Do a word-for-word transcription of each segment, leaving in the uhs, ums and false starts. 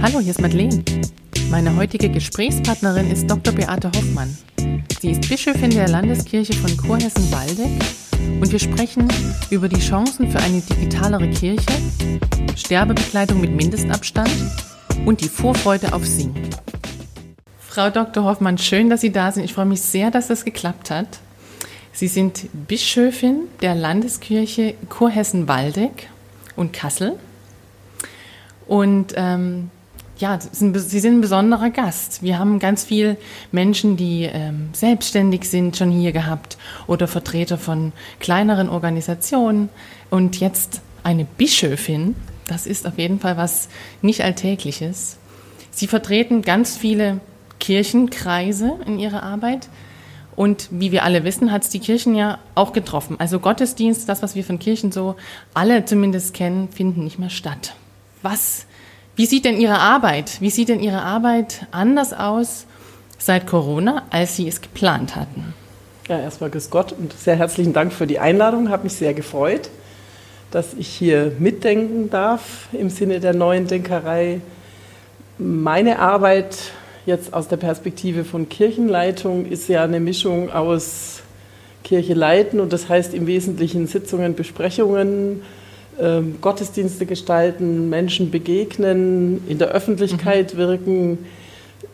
Hallo, hier ist Madeleine. Meine heutige Gesprächspartnerin ist Doktor Beate Hofmann. Sie ist Bischöfin der Landeskirche von Kurhessen-Waldeck und wir sprechen über die Chancen für eine digitalere Kirche, Sterbebegleitung mit Mindestabstand und die Vorfreude auf Singen. Frau Doktor Hofmann, schön, dass Sie da sind. Ich freue mich sehr, dass das geklappt hat. Sie sind Bischöfin der Landeskirche Kurhessen-Waldeck und Kassel. Und ähm, ja, Sie sind ein besonderer Gast. Wir haben ganz viele Menschen, die ähm, selbstständig sind, schon hier gehabt oder Vertreter von kleineren Organisationen. Und jetzt eine Bischöfin, das ist auf jeden Fall was nicht Alltägliches. Sie vertreten ganz viele Kirchenkreise in ihrer Arbeit. Und wie wir alle wissen, hat es die Kirchen ja auch getroffen. Also Gottesdienst, das, was wir von Kirchen so alle zumindest kennen, finden nicht mehr statt. Was, wie sieht denn Ihre Arbeit, wie sieht denn Ihre Arbeit anders aus seit Corona, als Sie es geplant hatten? Ja, erstmal grüß Gott und sehr herzlichen Dank für die Einladung. Habe mich sehr gefreut, dass ich hier mitdenken darf im Sinne der neuen Denkerei. Meine Arbeit jetzt aus der Perspektive von Kirchenleitung ist ja eine Mischung aus Kirche leiten und das heißt im Wesentlichen Sitzungen, Besprechungen, ähm, Gottesdienste gestalten, Menschen begegnen, in der Öffentlichkeit mhm. wirken.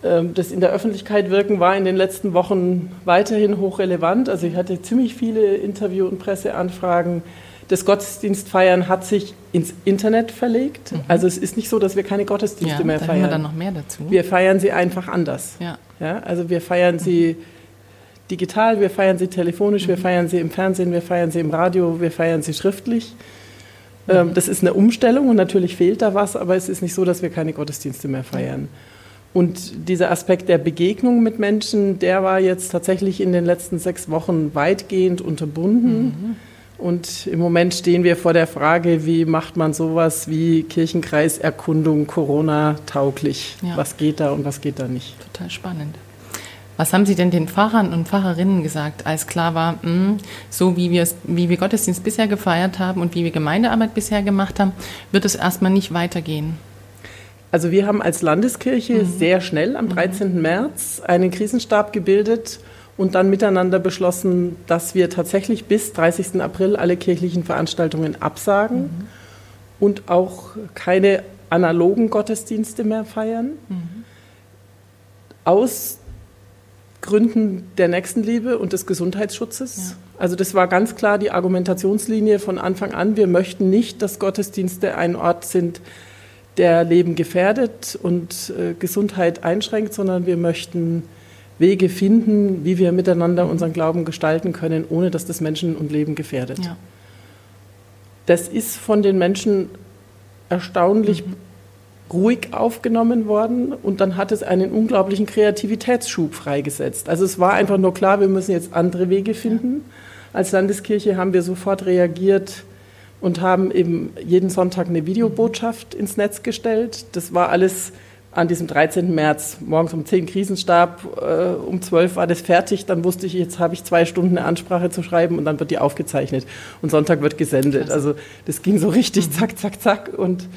Ähm, das in der Öffentlichkeit wirken war in den letzten Wochen weiterhin hochrelevant. Also ich hatte ziemlich viele Interview- und Presseanfragen. Das Gottesdienstfeiern hat sich ins Internet verlegt. Mhm. Also es ist nicht so, dass wir keine Gottesdienste ja, mehr da feiern. Wir dann noch mehr dazu. Wir feiern sie einfach anders. Ja. Ja, also wir feiern mhm. sie digital, wir feiern sie telefonisch, mhm. wir feiern sie im Fernsehen, wir feiern sie im Radio, wir feiern sie schriftlich. Mhm. Ähm, das ist eine Umstellung und natürlich fehlt da was, aber es ist nicht so, dass wir keine Gottesdienste mehr feiern. Mhm. Und dieser Aspekt der Begegnung mit Menschen, der war jetzt tatsächlich in den letzten sechs Wochen weitgehend unterbunden. Mhm. Und im Moment stehen wir vor der Frage, wie macht man sowas wie Kirchenkreiserkundung Corona-tauglich? Ja. Was geht da und was geht da nicht? Total spannend. Was haben Sie denn den Pfarrern und Pfarrerinnen gesagt, als klar war, mh, so wie wir, wie wir Gottesdienst bisher gefeiert haben und wie wir Gemeindearbeit bisher gemacht haben, wird es erstmal nicht weitergehen? Also wir haben als Landeskirche mhm. sehr schnell am dreizehnten Mhm. März einen Krisenstab gebildet, und dann miteinander beschlossen, dass wir tatsächlich bis dreißigsten April alle kirchlichen Veranstaltungen absagen mhm. und auch keine analogen Gottesdienste mehr feiern. Mhm. Aus Gründen der Nächstenliebe und des Gesundheitsschutzes. Ja. Also das war ganz klar die Argumentationslinie von Anfang an. Wir möchten nicht, dass Gottesdienste ein Ort sind, der Leben gefährdet und äh, Gesundheit einschränkt, sondern wir möchten Wege finden, wie wir miteinander unseren Glauben gestalten können, ohne dass das Menschen und Leben gefährdet. Ja. Das ist von den Menschen erstaunlich mhm. ruhig aufgenommen worden und dann hat es einen unglaublichen Kreativitätsschub freigesetzt. Also es war einfach nur klar, wir müssen jetzt andere Wege finden. Ja. Als Landeskirche haben wir sofort reagiert und haben eben jeden Sonntag eine Videobotschaft ins Netz gestellt. Das war alles an diesem dreizehnten März, morgens um zehn Krisenstab, äh, um zwölf war das fertig, dann wusste ich, jetzt habe ich zwei Stunden eine Ansprache zu schreiben und dann wird die aufgezeichnet und Sonntag wird gesendet. Also das ging so richtig zack, zack, zack und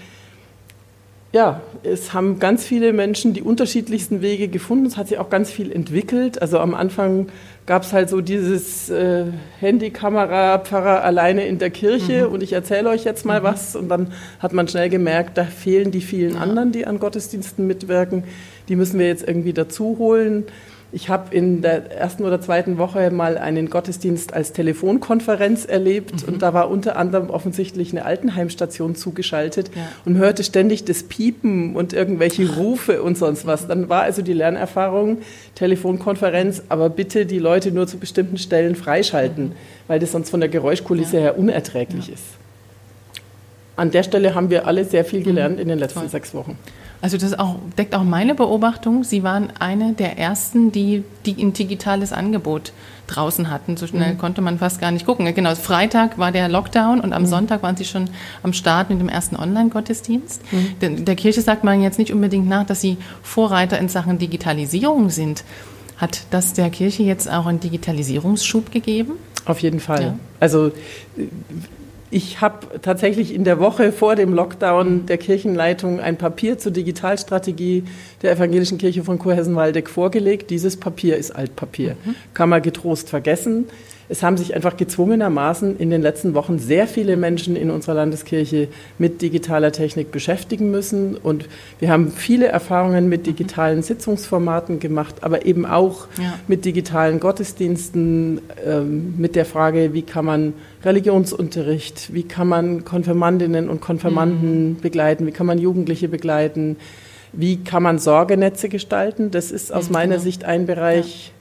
ja, es haben ganz viele Menschen die unterschiedlichsten Wege gefunden, es hat sich auch ganz viel entwickelt, also am Anfang gab es halt so dieses äh, Handykamera, Pfarrer alleine in der Kirche mhm. und ich erzähle euch jetzt mal mhm. was. Und dann hat man schnell gemerkt, da fehlen die vielen ja. anderen, die an Gottesdiensten mitwirken. Die müssen wir jetzt irgendwie dazu holen. Ich habe in der ersten oder zweiten Woche mal einen Gottesdienst als Telefonkonferenz erlebt mhm. und da war unter anderem offensichtlich eine Altenheimstation zugeschaltet ja. und hörte ständig das Piepen und irgendwelche Rufe und sonst was. Dann war also die Lernerfahrung Telefonkonferenz, aber bitte die Leute nur zu bestimmten Stellen freischalten, mhm. weil das sonst von der Geräuschkulisse ja. her unerträglich ja. ist. An der Stelle haben wir alle sehr viel gelernt mhm. in den letzten Toll. sechs Wochen. Also das auch, deckt auch meine Beobachtung. Sie waren eine der Ersten, die, die ein digitales Angebot draußen hatten. So schnell mhm. konnte man fast gar nicht gucken. Genau, Freitag war der Lockdown und am mhm. Sonntag waren Sie schon am Start mit dem ersten Online-Gottesdienst. Mhm. Der, der Kirche sagt man jetzt nicht unbedingt nach, dass Sie Vorreiter in Sachen Digitalisierung sind. Hat das der Kirche jetzt auch einen Digitalisierungsschub gegeben? Auf jeden Fall. Ja. Also Ich habe tatsächlich in der Woche vor dem Lockdown der Kirchenleitung ein Papier zur Digitalstrategie der Evangelischen Kirche von Kurhessen-Waldeck vorgelegt. Dieses Papier ist Altpapier. Mhm. Kann man getrost vergessen. Es haben sich einfach gezwungenermaßen in den letzten Wochen sehr viele Menschen in unserer Landeskirche mit digitaler Technik beschäftigen müssen. Und wir haben viele Erfahrungen mit digitalen Sitzungsformaten gemacht, aber eben auch ja. mit digitalen Gottesdiensten, ähm, mit der Frage, wie kann man Religionsunterricht, wie kann man Konfirmandinnen und Konfirmanden mhm. begleiten, wie kann man Jugendliche begleiten, wie kann man Sorgenetze gestalten. Das ist aus ja, meiner ja. Sicht ein Bereich... Ja.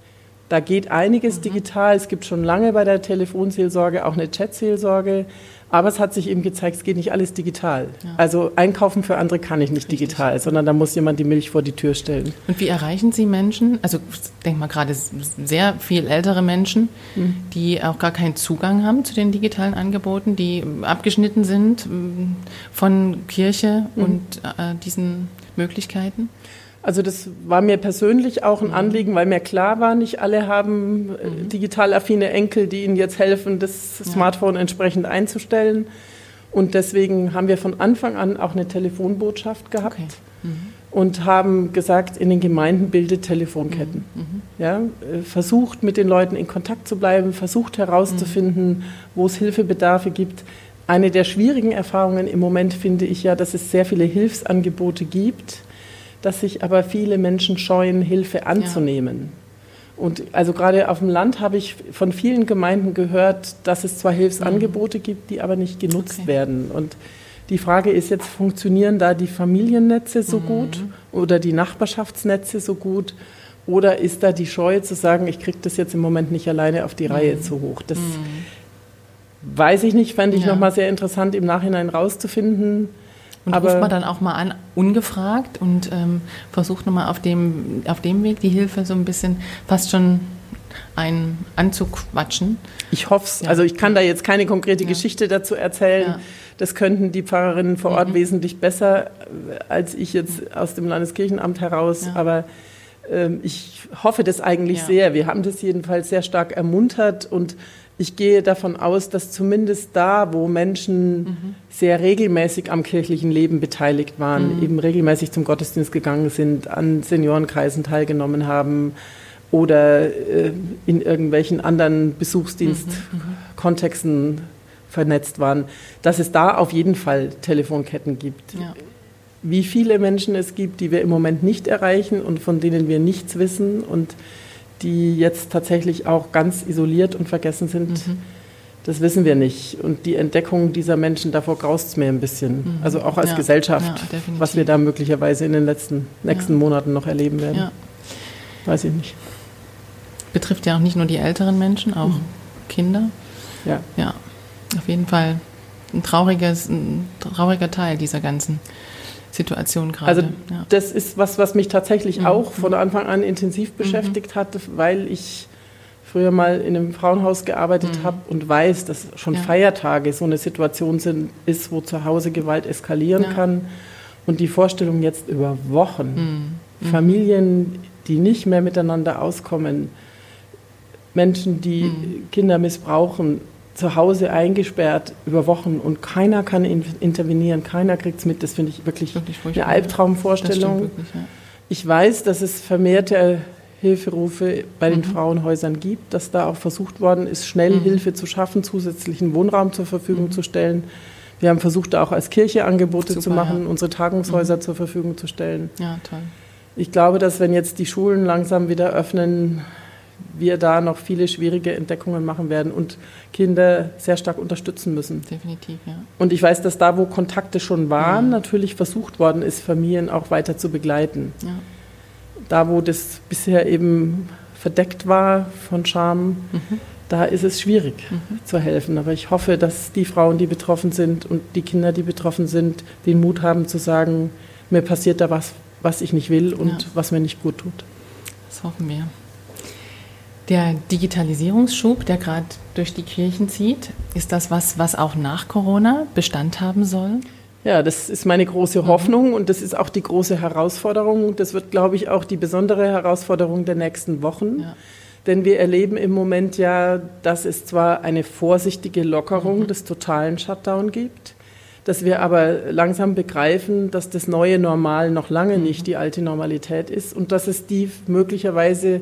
Da geht einiges mhm. digital. Es gibt schon lange bei der Telefonseelsorge auch eine Chatseelsorge. Aber es hat sich eben gezeigt, es geht nicht alles digital. Ja. Also einkaufen für andere kann ich nicht Richtig. digital, sondern da muss jemand die Milch vor die Tür stellen. Und wie erreichen Sie Menschen? Also ich denke mal gerade sehr viel ältere Menschen, mhm. die auch gar keinen Zugang haben zu den digitalen Angeboten, die abgeschnitten sind von Kirche mhm. und äh, diesen Möglichkeiten. Also das war mir persönlich auch ein Anliegen, weil mir klar war, nicht alle haben mhm. digital affine Enkel, die ihnen jetzt helfen, das ja. Smartphone entsprechend einzustellen. Und deswegen haben wir von Anfang an auch eine Telefonbotschaft gehabt okay. mhm. und haben gesagt, in den Gemeinden bildet Telefonketten. Mhm. Mhm. Ja, versucht, mit den Leuten in Kontakt zu bleiben, versucht herauszufinden, mhm. wo es Hilfebedarfe gibt. Eine der schwierigen Erfahrungen im Moment finde ich ja, dass es sehr viele Hilfsangebote gibt, dass sich aber viele Menschen scheuen, Hilfe anzunehmen. Ja. Und also gerade auf dem Land habe ich von vielen Gemeinden gehört, dass es zwar Hilfsangebote mhm. gibt, die aber nicht genutzt okay. werden. Und die Frage ist jetzt, funktionieren da die Familiennetze so mhm. gut oder die Nachbarschaftsnetze so gut? Oder ist da die Scheu zu sagen, ich kriege das jetzt im Moment nicht alleine auf die mhm. Reihe zu hoch? Das mhm. weiß ich nicht, fände ich ja. nochmal sehr interessant, im Nachhinein rauszufinden. Und aber ruft man dann auch mal an, ungefragt, und ähm, versucht nochmal auf dem, auf dem Weg die Hilfe so ein bisschen fast schon ein, anzuquatschen. Ich hoffe es. Ja. Also ich kann da jetzt keine konkrete ja. Geschichte dazu erzählen. Ja. Das könnten die Pfarrerinnen vor Ort mhm. wesentlich besser als ich jetzt aus dem Landeskirchenamt heraus. Ja. Aber ähm, ich hoffe das eigentlich ja. sehr. Wir haben das jedenfalls sehr stark ermuntert, und ich gehe davon aus, dass zumindest da, wo Menschen mhm. sehr regelmäßig am kirchlichen Leben beteiligt waren, mhm. eben regelmäßig zum Gottesdienst gegangen sind, an Seniorenkreisen teilgenommen haben oder äh, in irgendwelchen anderen Besuchsdienstkontexten mhm. vernetzt waren, dass es da auf jeden Fall Telefonketten gibt. Ja. Wie viele Menschen es gibt, die wir im Moment nicht erreichen und von denen wir nichts wissen und die jetzt tatsächlich auch ganz isoliert und vergessen sind, mhm. das wissen wir nicht. Und die Entdeckung dieser Menschen, davor graust es mir ein bisschen. Mhm. Also auch als ja, Gesellschaft, ja, was wir da möglicherweise in den letzten, nächsten ja. Monaten noch erleben werden. Ja. Weiß ich nicht. Betrifft ja auch nicht nur die älteren Menschen, auch mhm. Kinder. Ja. Ja, auf jeden Fall ein, trauriges, ein trauriger Teil dieser ganzen Situation gerade. Also ja. das ist was, was mich tatsächlich mhm. auch von Anfang an intensiv beschäftigt mhm. hat, weil ich früher mal in einem Frauenhaus gearbeitet mhm. habe und weiß, dass schon ja. Feiertage so eine Situation sind, ist, wo zu Hause Gewalt eskalieren ja. kann. Und die Vorstellung jetzt über Wochen, mhm. Familien, die nicht mehr miteinander auskommen, Menschen, die mhm. Kinder missbrauchen, zu Hause eingesperrt über Wochen, und keiner kann intervenieren, keiner kriegt es mit. Das finde ich wirklich, wirklich eine Albtraumvorstellung. Wirklich, ja. Ich weiß, dass es vermehrte Hilferufe bei den mhm. Frauenhäusern gibt, dass da auch versucht worden ist, schnell mhm. Hilfe zu schaffen, zusätzlichen Wohnraum zur Verfügung mhm. zu stellen. Wir haben versucht, da auch als Kirche Angebote Super, zu machen, ja. unsere Tagungshäuser mhm. zur Verfügung zu stellen. Ja, toll. Ich glaube, dass wenn jetzt die Schulen langsam wieder öffnen, wir da noch viele schwierige Entdeckungen machen werden und Kinder sehr stark unterstützen müssen. Definitiv, ja. Und ich weiß, dass da, wo Kontakte schon waren, ja. natürlich versucht worden ist, Familien auch weiter zu begleiten. Ja. Da, wo das bisher eben verdeckt war von Scham, mhm. da ist es schwierig mhm. zu helfen. Aber ich hoffe, dass die Frauen, die betroffen sind, und die Kinder, die betroffen sind, den Mut haben zu sagen, mir passiert da was, was ich nicht will und ja. was mir nicht gut tut. Das hoffen wir. Der Digitalisierungsschub, der gerade durch die Kirchen zieht, ist das was, was auch nach Corona Bestand haben soll? Ja, das ist meine große Hoffnung, mhm. und das ist auch die große Herausforderung. Das wird, glaube ich, auch die besondere Herausforderung der nächsten Wochen. Ja. Denn wir erleben im Moment ja, dass es zwar eine vorsichtige Lockerung des totalen Shutdown gibt, dass wir aber langsam begreifen, dass das neue Normal noch lange nicht die alte Normalität ist und dass es die möglicherweise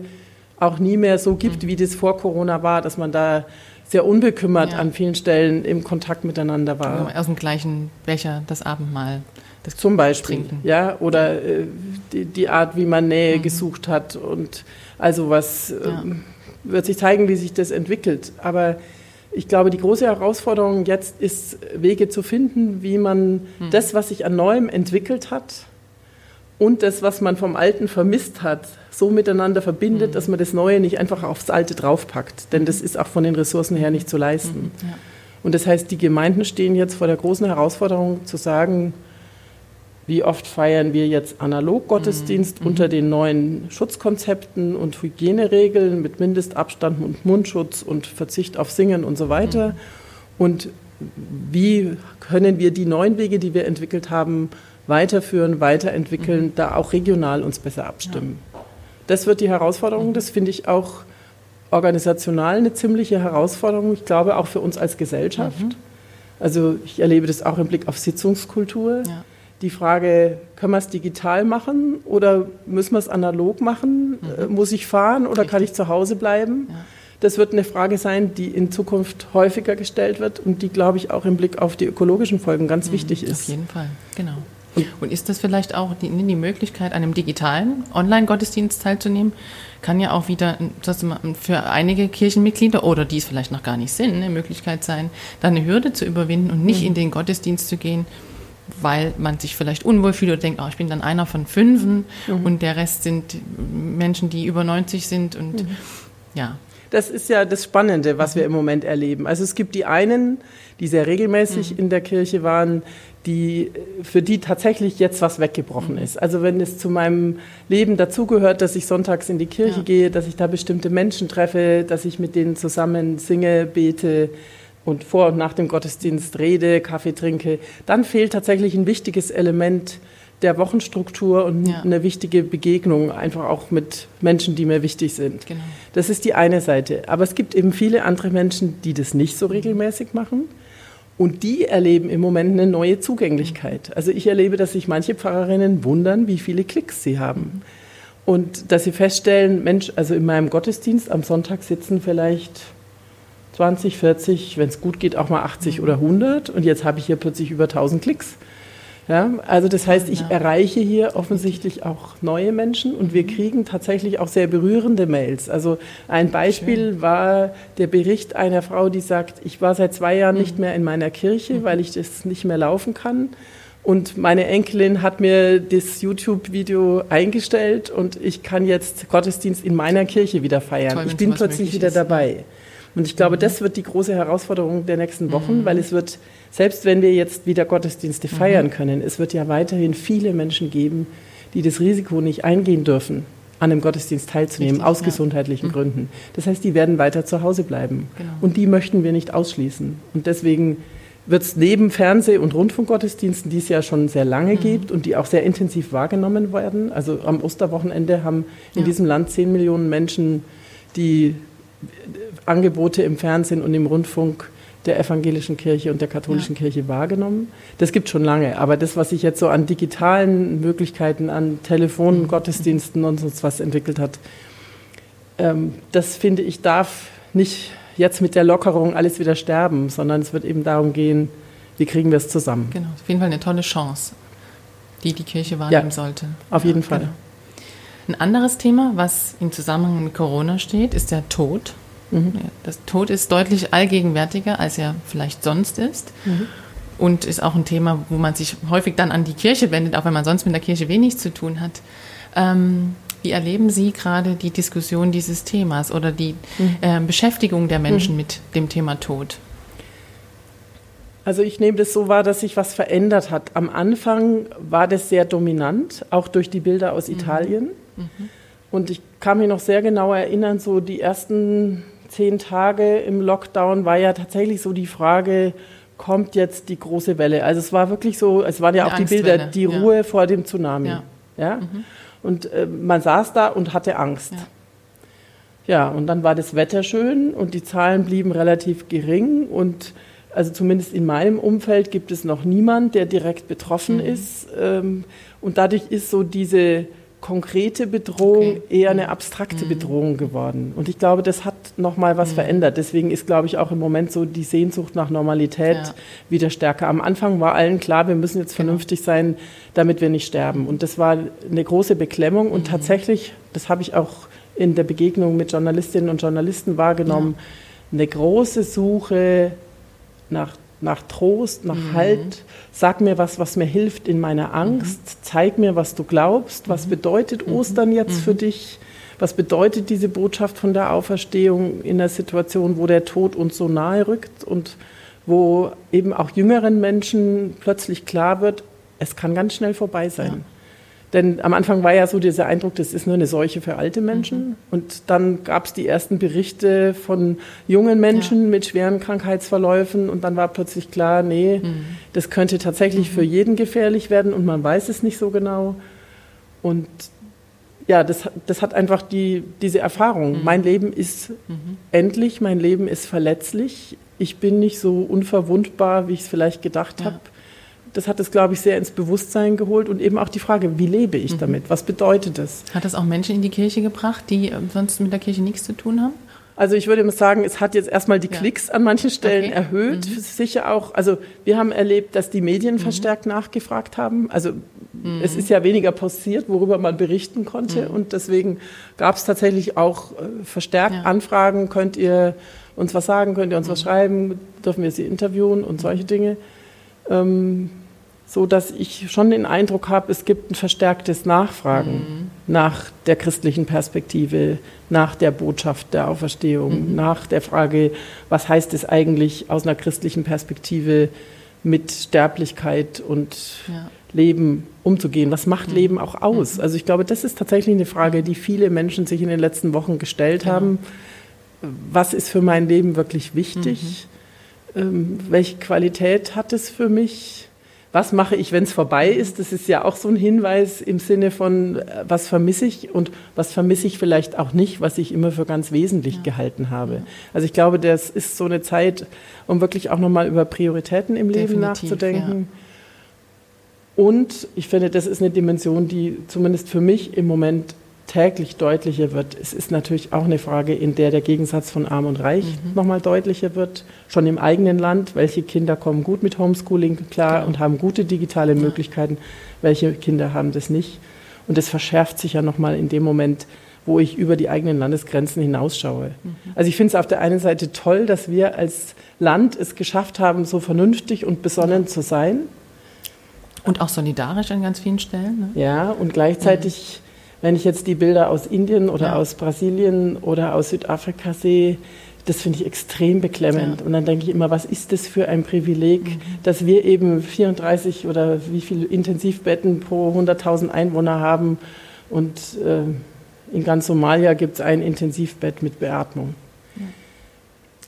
auch nie mehr so gibt, wie das vor Corona war, dass man da sehr unbekümmert ja. an vielen Stellen im Kontakt miteinander war. Aus dem gleichen Becher das Abendmahl. Das Zum Beispiel, trinken. ja, oder äh, die, die Art, wie man Nähe mhm. gesucht hat und also was, äh, ja. wird sich zeigen, wie sich das entwickelt. Aber ich glaube, die große Herausforderung jetzt ist, Wege zu finden, wie man mhm. das, was sich an Neuem entwickelt hat und das, was man vom Alten vermisst hat, so miteinander verbindet, mhm. dass man das Neue nicht einfach aufs Alte draufpackt. Denn das ist auch von den Ressourcen her nicht zu leisten. Mhm. Ja. Und das heißt, die Gemeinden stehen jetzt vor der großen Herausforderung zu sagen, wie oft feiern wir jetzt analog Gottesdienst mhm. unter den neuen Schutzkonzepten und Hygieneregeln mit Mindestabstand und Mundschutz und Verzicht auf Singen und so weiter? Mhm. Und wie können wir die neuen Wege, die wir entwickelt haben, weiterführen, weiterentwickeln, mhm. da auch regional uns besser abstimmen? Ja. Das wird die Herausforderung, das finde ich auch organisational eine ziemliche Herausforderung, ich glaube auch für uns als Gesellschaft. Mhm. Also ich erlebe das auch im Blick auf Sitzungskultur. Ja. Die Frage, können wir es digital machen oder müssen wir es analog machen? Mhm. Muss ich fahren oder Richtig. kann ich zu Hause bleiben? Ja. Das wird eine Frage sein, die in Zukunft häufiger gestellt wird und die, glaube ich, auch im Blick auf die ökologischen Folgen ganz mhm. wichtig ist. Auf jeden Fall, genau. Und ist das vielleicht auch die, die Möglichkeit, an einem digitalen Online-Gottesdienst teilzunehmen? Kann ja auch wieder für einige Kirchenmitglieder oder die es vielleicht noch gar nicht sind, eine Möglichkeit sein, da eine Hürde zu überwinden und nicht mhm. in den Gottesdienst zu gehen, weil man sich vielleicht unwohl fühlt oder denkt, oh, ich bin dann einer von Fünfen mhm. und der Rest sind Menschen, die über neunzig sind und mhm. ja. Das ist ja das Spannende, was mhm. wir im Moment erleben. Also es gibt die einen, die sehr regelmäßig mhm. in der Kirche waren, die, für die tatsächlich jetzt was weggebrochen mhm. ist. Also wenn es zu meinem Leben dazugehört, dass ich sonntags in die Kirche ja. gehe, dass ich da bestimmte Menschen treffe, dass ich mit denen zusammen singe, bete, und vor und nach dem Gottesdienst rede, Kaffee trinke, dann fehlt tatsächlich ein wichtiges Element der Wochenstruktur und ja. eine wichtige Begegnung, einfach auch mit Menschen, die mir wichtig sind. Genau. Das ist die eine Seite. Aber es gibt eben viele andere Menschen, die das nicht so regelmäßig machen und die erleben im Moment eine neue Zugänglichkeit. Also ich erlebe, dass sich manche Pfarrerinnen wundern, wie viele Klicks sie haben und dass sie feststellen, Mensch, also in meinem Gottesdienst am Sonntag sitzen vielleicht zwanzig, vierzig, wenn es gut geht, auch mal achtzig mhm. oder hundert. Und jetzt habe ich hier plötzlich über tausend Klicks. Ja, also das heißt, ich ja. erreiche hier offensichtlich auch neue Menschen und wir kriegen tatsächlich auch sehr berührende Mails. Also ein Beispiel Schön. war der Bericht einer Frau, die sagt, ich war seit zwei Jahren mhm. nicht mehr in meiner Kirche, mhm. weil ich das nicht mehr laufen kann. Und meine Enkelin hat mir das YouTube-Video eingestellt und ich kann jetzt Gottesdienst in meiner Kirche wieder feiern. Toll, ich bin plötzlich wieder ist. dabei. Und ich glaube, das wird die große Herausforderung der nächsten Wochen, mhm. weil es wird, selbst wenn wir jetzt wieder Gottesdienste feiern mhm. können, es wird ja weiterhin viele Menschen geben, die das Risiko nicht eingehen dürfen, an einem Gottesdienst teilzunehmen, Richtig, aus ja. gesundheitlichen mhm. Gründen. Das heißt, die werden weiter zu Hause bleiben. Genau. Und die möchten wir nicht ausschließen. Und deswegen wird es neben Fernseh- und Rundfunkgottesdiensten, die es ja schon sehr lange mhm. gibt und die auch sehr intensiv wahrgenommen werden, also am Osterwochenende haben in ja. diesem Land zehn Millionen Menschen, die Angebote im Fernsehen und im Rundfunk der evangelischen Kirche und der katholischen ja. Kirche wahrgenommen. Das gibt es schon lange, aber das, was sich jetzt so an digitalen Möglichkeiten, an Telefonen, mhm. Gottesdiensten und sonst was entwickelt hat, ähm, das finde ich, darf nicht jetzt mit der Lockerung alles wieder sterben, sondern es wird eben darum gehen, wie kriegen wir es zusammen. Genau, auf jeden Fall eine tolle Chance, die die Kirche wahrnehmen ja, sollte. Auf jeden ja, Fall. Genau. Ein anderes Thema, was im Zusammenhang mit Corona steht, ist der Tod. Mhm. Das Tod ist deutlich allgegenwärtiger, als er vielleicht sonst ist. Mhm. Und ist auch ein Thema, wo man sich häufig dann an die Kirche wendet, auch wenn man sonst mit der Kirche wenig zu tun hat. Ähm, wie erleben Sie gerade die Diskussion dieses Themas oder die mhm. äh, Beschäftigung der Menschen mhm. mit dem Thema Tod? Also ich nehme das so wahr, dass sich was verändert hat. Am Anfang war das sehr dominant, auch durch die Bilder aus mhm. Italien. Mhm. Und ich kann mich noch sehr genau erinnern, so die ersten zehn Tage im Lockdown war ja tatsächlich so die Frage, kommt jetzt die große Welle? Also es war wirklich so, es waren ja die auch die Bilder, die ja. Ruhe vor dem Tsunami. Ja. Ja? Mhm. Und äh, man saß da und hatte Angst. Ja. Ja, und dann war das Wetter schön und die Zahlen blieben relativ gering und also zumindest in meinem Umfeld gibt es noch niemanden, der direkt betroffen mhm. ist. Ähm, und dadurch ist so diese konkrete Bedrohung okay. eher eine abstrakte mhm. Bedrohung geworden. Und ich glaube, das hat nochmal was mhm. verändert. Deswegen ist, glaube ich, auch im Moment so die Sehnsucht nach Normalität ja. wieder stärker. Am Anfang war allen klar, wir müssen jetzt genau. vernünftig sein, damit wir nicht sterben. Und das war eine große Beklemmung. Und mhm. tatsächlich, das habe ich auch in der Begegnung mit Journalistinnen und Journalisten wahrgenommen, ja. eine große Suche nach nach Trost, nach mhm. Halt, sag mir was, was mir hilft in meiner Angst, mhm. zeig mir, was du glaubst, was mhm. bedeutet Ostern jetzt mhm. für dich, was bedeutet diese Botschaft von der Auferstehung in der Situation, wo der Tod uns so nahe rückt und wo eben auch jüngeren Menschen plötzlich klar wird, es kann ganz schnell vorbei sein. Ja. Denn am Anfang war ja so dieser Eindruck, das ist nur eine Seuche für alte Menschen. Mhm. Und dann gab es die ersten Berichte von jungen Menschen ja. mit schweren Krankheitsverläufen. Und dann war plötzlich klar, nee, mhm. das könnte tatsächlich mhm. für jeden gefährlich werden. Und man weiß es nicht so genau. Und ja, das, das hat einfach die, diese Erfahrung. Mhm. Mein Leben ist mhm. endlich, mein Leben ist verletzlich. Ich bin nicht so unverwundbar, wie ich es vielleicht gedacht ja. habe. Das hat es, glaube ich, sehr ins Bewusstsein geholt und eben auch die Frage, wie lebe ich damit? Was bedeutet das? Hat das auch Menschen in die Kirche gebracht, die sonst mit der Kirche nichts zu tun haben? Also ich würde sagen, es hat jetzt erstmal die ja. Klicks an manchen Stellen okay. erhöht. Mhm. Sicher auch, also wir haben erlebt, dass die Medien mhm. verstärkt nachgefragt haben. Also mhm. es ist ja weniger passiert, worüber man berichten konnte. Mhm. Und deswegen gab es tatsächlich auch äh, verstärkt ja. Anfragen. Könnt ihr uns was sagen? Könnt ihr uns mhm. was schreiben? Dürfen wir sie interviewen? Und solche Dinge. Ähm, so dass ich schon den Eindruck habe, es gibt ein verstärktes Nachfragen mhm. nach der christlichen Perspektive, nach der Botschaft der Auferstehung, mhm. nach der Frage, was heißt es eigentlich aus einer christlichen Perspektive mit Sterblichkeit und ja. Leben umzugehen? Was macht mhm. Leben auch aus? Mhm. Also ich glaube, das ist tatsächlich eine Frage, die viele Menschen sich in den letzten Wochen gestellt genau. haben. Was ist für mein Leben wirklich wichtig? Mhm. Ähm, welche Qualität hat es für mich? Was mache ich, wenn es vorbei ist? Das ist ja auch so ein Hinweis im Sinne von, was vermisse ich und was vermisse ich vielleicht auch nicht, was ich immer für ganz wesentlich ja. gehalten habe. Ja. Also ich glaube, das ist so eine Zeit, um wirklich auch nochmal über Prioritäten im Definitiv, Leben nachzudenken. Ja. Und ich finde, das ist eine Dimension, die zumindest für mich im Moment täglich deutlicher wird. Es ist natürlich auch eine Frage, in der der Gegensatz von Arm und Reich mhm. nochmal deutlicher wird. Schon im eigenen Land, welche Kinder kommen gut mit Homeschooling klar genau. und haben gute digitale ja. Möglichkeiten, welche Kinder haben das nicht. Und das verschärft sich ja nochmal in dem Moment, wo ich über die eigenen Landesgrenzen hinausschaue. Mhm. Also ich finde es auf der einen Seite toll, dass wir als Land es geschafft haben, so vernünftig und besonnen ja. zu sein. Und auch solidarisch an ganz vielen Stellen. Ne? Ja, und gleichzeitig... Mhm. Wenn ich jetzt die Bilder aus Indien oder ja. aus Brasilien oder aus Südafrika sehe, das finde ich extrem beklemmend. Ja. Und dann denke ich immer, was ist das für ein Privileg, mhm. dass wir eben vierunddreißig oder wie viele Intensivbetten pro hunderttausend Einwohner haben. Und äh, in ganz Somalia gibt es ein Intensivbett mit Beatmung. Ja.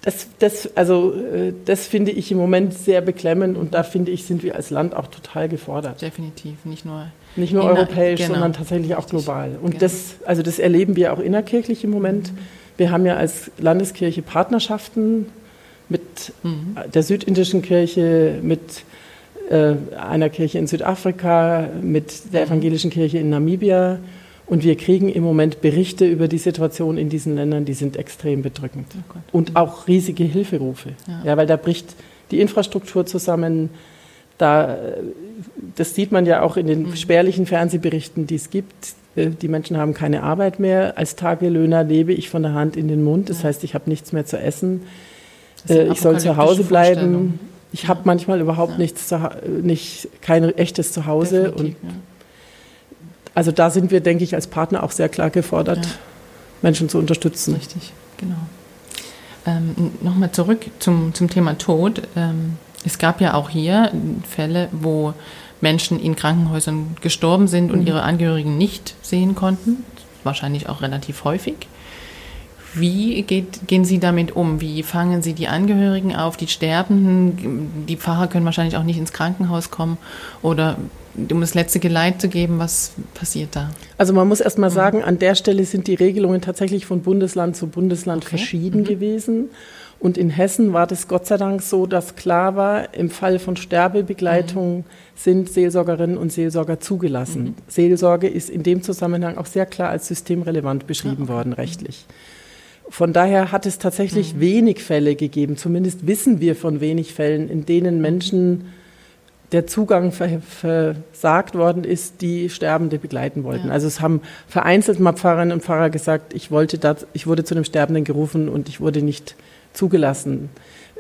Das, das, also, äh, das finde ich im Moment sehr beklemmend und da finde ich, sind wir als Land auch total gefordert. Definitiv, nicht nur... Nicht nur Inner, europäisch, genau. sondern tatsächlich auch global. Und genau. das, also das erleben wir auch innerkirchlich im Moment. Mhm. Wir haben ja als Landeskirche Partnerschaften mit mhm. der südindischen Kirche, mit äh, einer Kirche in Südafrika, mit der mhm. evangelischen Kirche in Namibia. Und wir kriegen im Moment Berichte über die Situation in diesen Ländern, die sind extrem bedrückend. Oh Und mhm. auch riesige Hilferufe. Ja. Ja, weil da bricht die Infrastruktur zusammen. Da, das sieht man ja auch in den mhm. spärlichen Fernsehberichten, die es gibt. Die Menschen haben keine Arbeit mehr. Als Tagelöhner lebe ich von der Hand in den Mund. Das ja. heißt, ich habe nichts mehr zu essen. Ich soll zu Hause bleiben. Ich ja. habe manchmal überhaupt ja. nichts, zu, nicht, kein echtes Zuhause. Definitiv, und ja. Also da sind wir, denke ich, als Partner auch sehr klar gefordert, ja. Menschen zu unterstützen. Richtig, genau. Ähm, nochmal zurück zum, zum Thema Tod. Ähm Es gab ja auch hier Fälle, wo Menschen in Krankenhäusern gestorben sind und ihre Angehörigen nicht sehen konnten. Wahrscheinlich auch relativ häufig. Wie geht, gehen Sie damit um? Wie fangen Sie die Angehörigen auf, die Sterbenden? Die Pfarrer können wahrscheinlich auch nicht ins Krankenhaus kommen. Oder um das letzte Geleit zu geben, was passiert da? Also man muss erst mal sagen, an der Stelle sind die Regelungen tatsächlich von Bundesland zu Bundesland okay. verschieden mhm. gewesen. Und in Hessen war das Gott sei Dank so, dass klar war, im Fall von Sterbebegleitung mhm. sind Seelsorgerinnen und Seelsorger zugelassen. Mhm. Seelsorge ist in dem Zusammenhang auch sehr klar als systemrelevant beschrieben ja, okay. worden rechtlich. Von daher hat es tatsächlich mhm. wenig Fälle gegeben, zumindest wissen wir von wenig Fällen, in denen Menschen der Zugang versagt worden ist, die Sterbende begleiten wollten. Ja. Also es haben vereinzelt mal Pfarrerinnen und Pfarrer gesagt, ich wollte das, ich wurde zu dem Sterbenden gerufen und ich wurde nicht zugelassen.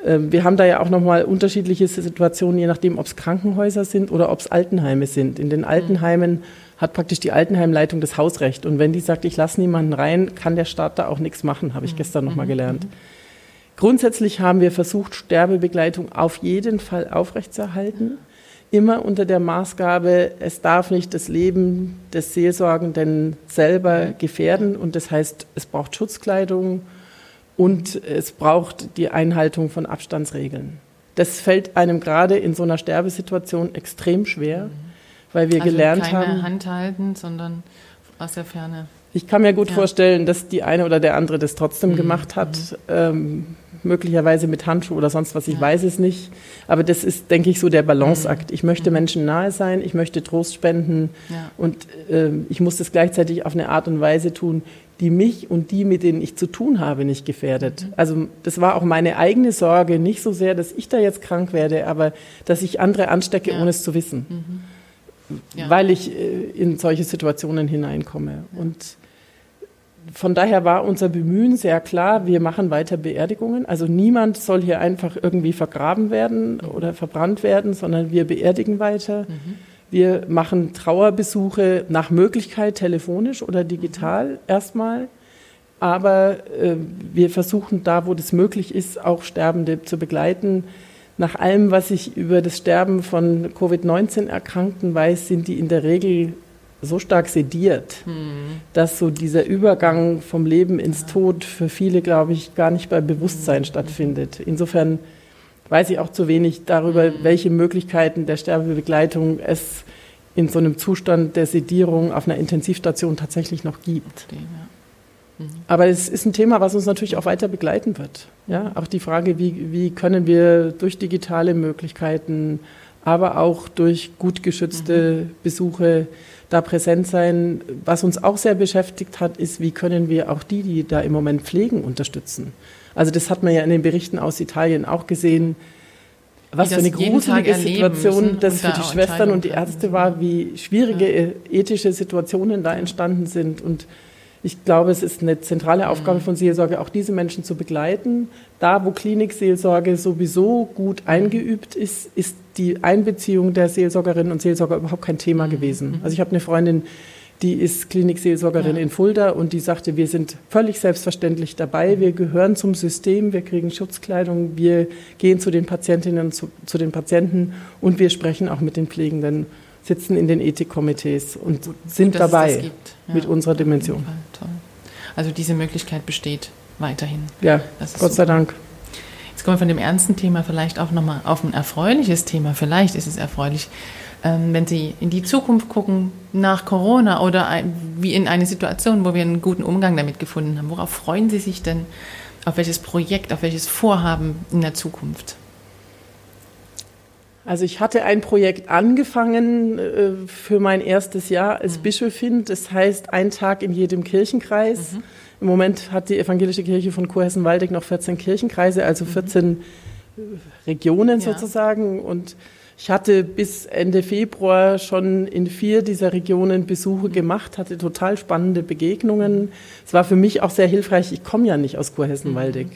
Wir haben da ja auch nochmal unterschiedliche Situationen, je nachdem, ob es Krankenhäuser sind oder ob es Altenheime sind. In den Altenheimen hat praktisch die Altenheimleitung das Hausrecht. Und wenn die sagt, ich lasse niemanden rein, kann der Staat da auch nichts machen, habe ich gestern nochmal gelernt. Grundsätzlich haben wir versucht, Sterbebegleitung auf jeden Fall aufrechtzuerhalten. Immer unter der Maßgabe, es darf nicht das Leben des Seelsorgenden selber gefährden. Und das heißt, es braucht Schutzkleidung. Und es braucht die Einhaltung von Abstandsregeln. Das fällt einem gerade in so einer Sterbesituation extrem schwer, weil wir also gelernt keine haben... keine Hand halten, sondern aus der Ferne. Ich kann mir gut ja. vorstellen, dass die eine oder der andere das trotzdem mhm. gemacht hat, mhm. ähm, möglicherweise mit Handschuhen oder sonst was, ich ja. weiß es nicht. Aber das ist, denke ich, so der Balanceakt. Ich möchte mhm. Menschen nahe sein, ich möchte Trost spenden ja. und äh, ich muss das gleichzeitig auf eine Art und Weise tun, die mich und die, mit denen ich zu tun habe, nicht gefährdet. Also das war auch meine eigene Sorge, nicht so sehr, dass ich da jetzt krank werde, aber dass ich andere anstecke, ja. ohne es zu wissen, mhm. ja. weil ich in solche Situationen hineinkomme. Ja. Und von daher war unser Bemühen sehr klar, wir machen weiter Beerdigungen. Also niemand soll hier einfach irgendwie vergraben werden oder verbrannt werden, sondern wir beerdigen weiter. Mhm. Wir machen Trauerbesuche nach Möglichkeit telefonisch oder digital mhm. erstmal, aber äh, wir versuchen da, wo das möglich ist, auch Sterbende zu begleiten. Nach allem, was ich über das Sterben von Covid neunzehn-Erkrankten weiß, sind die in der Regel so stark sediert, mhm. dass so dieser Übergang vom Leben ins ja. Tod für viele, glaube ich, gar nicht bei Bewusstsein mhm. stattfindet. Insofern weiß ich auch zu wenig darüber, welche Möglichkeiten der Sterbebegleitung es in so einem Zustand der Sedierung auf einer Intensivstation tatsächlich noch gibt. Aber es ist ein Thema, was uns natürlich auch weiter begleiten wird. Ja, auch die Frage, wie, wie können wir durch digitale Möglichkeiten, aber auch durch gut geschützte Besuche da präsent sein. Was uns auch sehr beschäftigt hat, ist, wie können wir auch die, die da im Moment pflegen, unterstützen. Also das hat man ja in den Berichten aus Italien auch gesehen, was für eine gruselige Situation das für die Schwestern und die Ärzte war, wie schwierige ethische Situationen da entstanden sind. Und ich glaube, es ist eine zentrale Aufgabe von Seelsorge, auch diese Menschen zu begleiten. Da, wo Klinikseelsorge sowieso gut eingeübt ist, ist die Einbeziehung der Seelsorgerinnen und Seelsorger überhaupt kein Thema gewesen. Also ich habe eine Freundin, die ist Klinikseelsorgerin ja. in Fulda und die sagte, wir sind völlig selbstverständlich dabei, wir gehören zum System, wir kriegen Schutzkleidung, wir gehen zu den Patientinnen, zu, zu den Patienten und wir sprechen auch mit den Pflegenden, sitzen in den Ethikkomitees und gut, sind gut, dabei ja, mit unserer Dimension. Toll. Also diese Möglichkeit besteht weiterhin. Ja, Gott super. sei Dank. Jetzt kommen wir von dem ernsten Thema vielleicht auch nochmal auf ein erfreuliches Thema. Vielleicht ist es erfreulich. Wenn Sie in die Zukunft gucken, nach Corona oder wie in eine Situation, wo wir einen guten Umgang damit gefunden haben, worauf freuen Sie sich denn, auf welches Projekt, auf welches Vorhaben in der Zukunft? Also ich hatte ein Projekt angefangen für mein erstes Jahr als Bischöfin, das heißt ein Tag in jedem Kirchenkreis. Mhm. Im Moment hat die Evangelische Kirche von Kurhessen-Waldeck noch vierzehn Kirchenkreise, also vierzehn mhm. Regionen ja. sozusagen und ich hatte bis Ende Februar schon in vier dieser Regionen Besuche gemacht, hatte total spannende Begegnungen. Es war für mich auch sehr hilfreich. Ich komme ja nicht aus Kurhessen-Waldeck.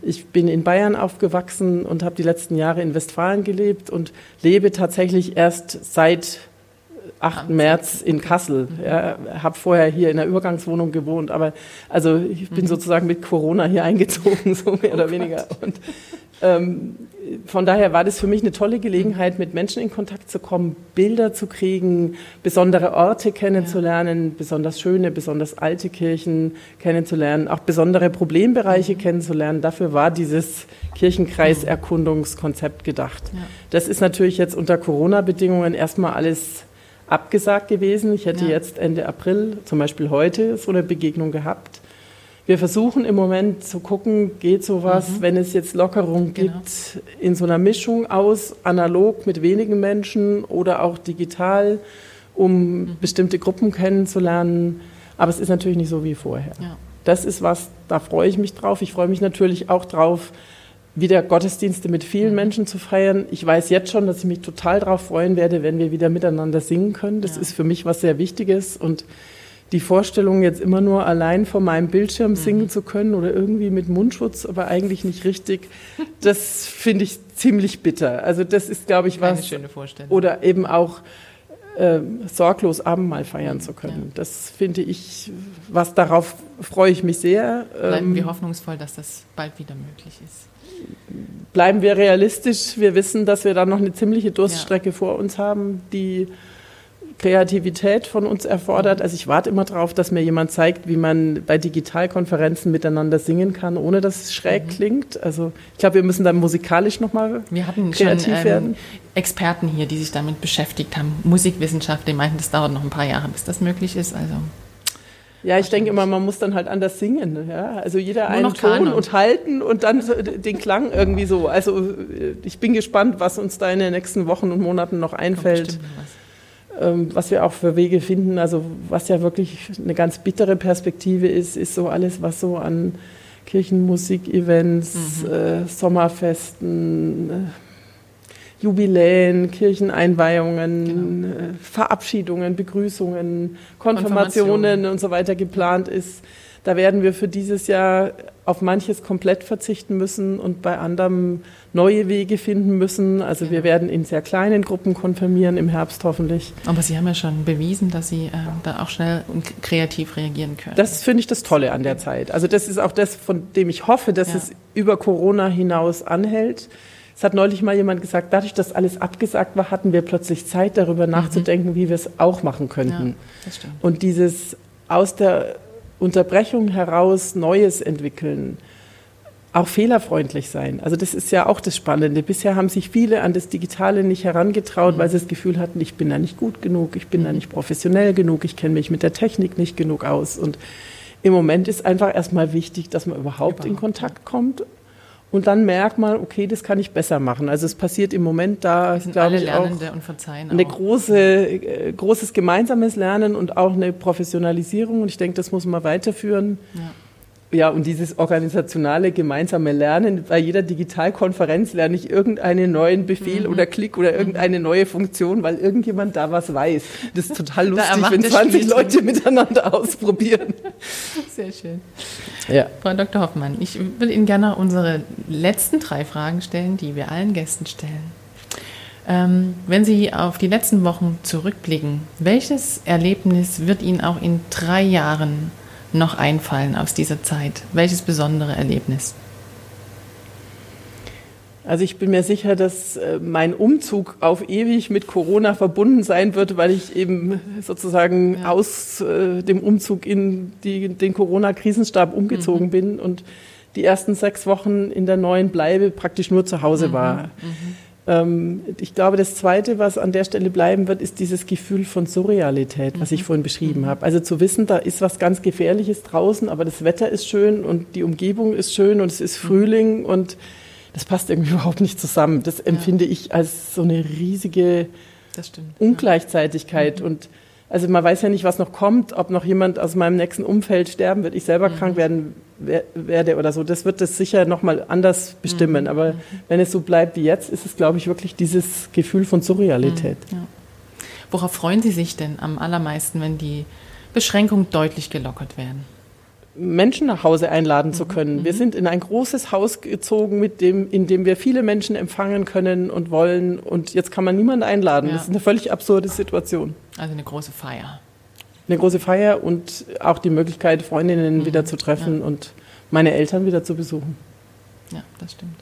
Ich bin in Bayern aufgewachsen und habe die letzten Jahre in Westfalen gelebt und lebe tatsächlich erst seit achten März in Kassel. Ja, habe vorher hier in der Übergangswohnung gewohnt, aber also ich bin sozusagen mit Corona hier eingezogen, so mehr oder weniger. Und Ähm, von daher war das für mich eine tolle Gelegenheit, mit Menschen in Kontakt zu kommen, Bilder zu kriegen, besondere Orte kennenzulernen, ja. besonders schöne, besonders alte Kirchen kennenzulernen, auch besondere Problembereiche mhm. kennenzulernen. Dafür war dieses Kirchenkreiserkundungskonzept gedacht. Ja. Das ist natürlich jetzt unter Corona-Bedingungen erstmal alles abgesagt gewesen. Ich hätte ja. jetzt Ende April, zum Beispiel heute, so eine Begegnung gehabt. Wir versuchen im Moment zu gucken, geht sowas, mhm. wenn es jetzt Lockerung genau. gibt, in so einer Mischung aus, analog mit wenigen Menschen oder auch digital, um mhm. bestimmte Gruppen kennenzulernen. Aber es ist natürlich nicht so wie vorher. Ja. Das ist was, da freue ich mich drauf. Ich freue mich natürlich auch drauf, wieder Gottesdienste mit vielen mhm. Menschen zu feiern. Ich weiß jetzt schon, dass ich mich total drauf freuen werde, wenn wir wieder miteinander singen können. Das ja. ist für mich was sehr Wichtiges und die Vorstellung, jetzt immer nur allein vor meinem Bildschirm singen mhm. zu können oder irgendwie mit Mundschutz, aber eigentlich nicht richtig, das finde ich ziemlich bitter. Also das ist, glaube ich, was... Eine schöne Vorstellung. Oder eben auch äh, sorglos Abendmahl feiern mhm. zu können. Ja. Das finde ich, was darauf freue ich mich sehr. Bleiben ähm, wir hoffnungsvoll, dass das bald wieder möglich ist. Bleiben wir realistisch. Wir wissen, dass wir da noch eine ziemliche Durststrecke ja. vor uns haben, die... Kreativität von uns erfordert. Also ich warte immer darauf, dass mir jemand zeigt, wie man bei Digitalkonferenzen miteinander singen kann, ohne dass es schräg mhm. klingt. Also ich glaube, wir müssen dann musikalisch nochmal kreativ schon, ähm, werden. Experten hier, die sich damit beschäftigt haben, Musikwissenschaft, die meinten, das dauert noch ein paar Jahre, bis das möglich ist. Also ja, ich denke immer, man muss dann halt anders singen. Ja? Also jeder nur einen Ton und, und halten und dann so den Klang irgendwie so. Also ich bin gespannt, was uns da in den nächsten Wochen und Monaten noch einfällt. Was wir auch für Wege finden, also was ja wirklich eine ganz bittere Perspektive ist, ist so alles, was so an Kirchenmusik-Events, mhm. äh, Sommerfesten, äh, Jubiläen, Kircheneinweihungen, genau. äh, Verabschiedungen, Begrüßungen, Konfirmationen und so weiter geplant ist. Da werden wir für dieses Jahr auf manches komplett verzichten müssen und bei anderem neue Wege finden müssen. Also ja. wir werden in sehr kleinen Gruppen konfirmieren im Herbst hoffentlich. Aber Sie haben ja schon bewiesen, dass Sie äh, da auch schnell und kreativ reagieren können. Das finde ich das Tolle an der Zeit. Also das ist auch das, von dem ich hoffe, dass ja. es über Corona hinaus anhält. Es hat neulich mal jemand gesagt, dadurch, dass alles abgesagt war, hatten wir plötzlich Zeit, darüber nachzudenken, mhm. wie wir es auch machen könnten. Ja, das stimmt. Und dieses aus der Unterbrechung heraus Neues entwickeln, auch fehlerfreundlich sein. Also das ist ja auch das Spannende. Bisher haben sich viele an das Digitale nicht herangetraut, mhm. weil sie das Gefühl hatten, ich bin da nicht gut genug, ich bin mhm. da nicht professionell genug, ich kenne mich mit der Technik nicht genug aus. Und im Moment ist einfach erstmal wichtig, dass man überhaupt, überhaupt in Kontakt ja. kommt und dann merkt man, okay, das kann ich besser machen. Also es passiert im Moment da, glaube ich, auch ein große, großes gemeinsames Lernen und auch eine Professionalisierung. Und ich denke, das muss man weiterführen. Ja. Ja, und dieses organisationale gemeinsame Lernen, bei jeder Digitalkonferenz lerne ich irgendeinen neuen Befehl mhm. oder Klick oder irgendeine neue Funktion, weil irgendjemand da was weiß. Das ist total lustig, wenn zwanzig Spiel Leute miteinander ausprobieren. Sehr schön. Ja. Frau Doktor Hofmann, ich will Ihnen gerne unsere letzten drei Fragen stellen, die wir allen Gästen stellen. Ähm, wenn Sie auf die letzten Wochen zurückblicken, welches Erlebnis wird Ihnen auch in drei Jahren noch einfallen aus dieser Zeit? Welches besondere Erlebnis? Also ich bin mir sicher, dass mein Umzug auf ewig mit Corona verbunden sein wird, weil ich eben sozusagen ja. aus äh, dem Umzug in die, den Corona-Krisenstab umgezogen mhm. bin und die ersten sechs Wochen in der neuen Bleibe praktisch nur zu Hause mhm. war. Mhm. Ich glaube, das Zweite, was an der Stelle bleiben wird, ist dieses Gefühl von Surrealität, was ich vorhin beschrieben habe. Also zu wissen, da ist was ganz Gefährliches draußen, aber das Wetter ist schön und die Umgebung ist schön und es ist Frühling und das passt irgendwie überhaupt nicht zusammen. Das empfinde ja. ich als so eine riesige das stimmt, Ungleichzeitigkeit. Ja. Und also man weiß ja nicht, was noch kommt, ob noch jemand aus meinem nächsten Umfeld sterben wird, ich selber mhm. krank werden werde oder so. Das wird das sicher nochmal anders bestimmen. Mhm. Aber wenn es so bleibt wie jetzt, ist es, glaube ich, wirklich dieses Gefühl von Surrealität. Mhm. Ja. Worauf freuen Sie sich denn am allermeisten, wenn die Beschränkungen deutlich gelockert werden? Menschen nach Hause einladen mhm. zu können. Wir sind in ein großes Haus gezogen, mit dem, in dem wir viele Menschen empfangen können und wollen. Und jetzt kann man niemanden einladen. Ja. Das ist eine völlig absurde Situation. Also eine große Feier. Eine große Feier und auch die Möglichkeit, Freundinnen mhm. wieder zu treffen ja. und meine Eltern wieder zu besuchen. Ja, das stimmt.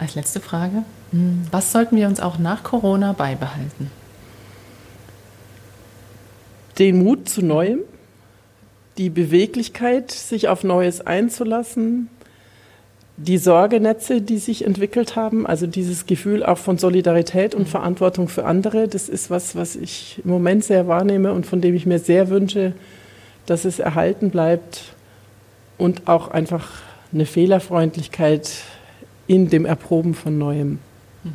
Als letzte Frage, was sollten wir uns auch nach Corona beibehalten? Den Mut zu Neuem, die Beweglichkeit, sich auf Neues einzulassen, die Sorgenetze, die sich entwickelt haben, also dieses Gefühl auch von Solidarität und Verantwortung für andere, das ist was, was ich im Moment sehr wahrnehme und von dem ich mir sehr wünsche, dass es erhalten bleibt und auch einfach eine Fehlerfreundlichkeit in dem Erproben von Neuem. Mhm.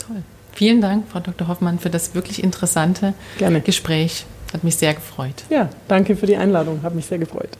Toll. Vielen Dank, Frau Doktor Hofmann, für das wirklich interessante Gerne. Gespräch. Hat mich sehr gefreut. Ja, danke für die Einladung. Hat mich sehr gefreut.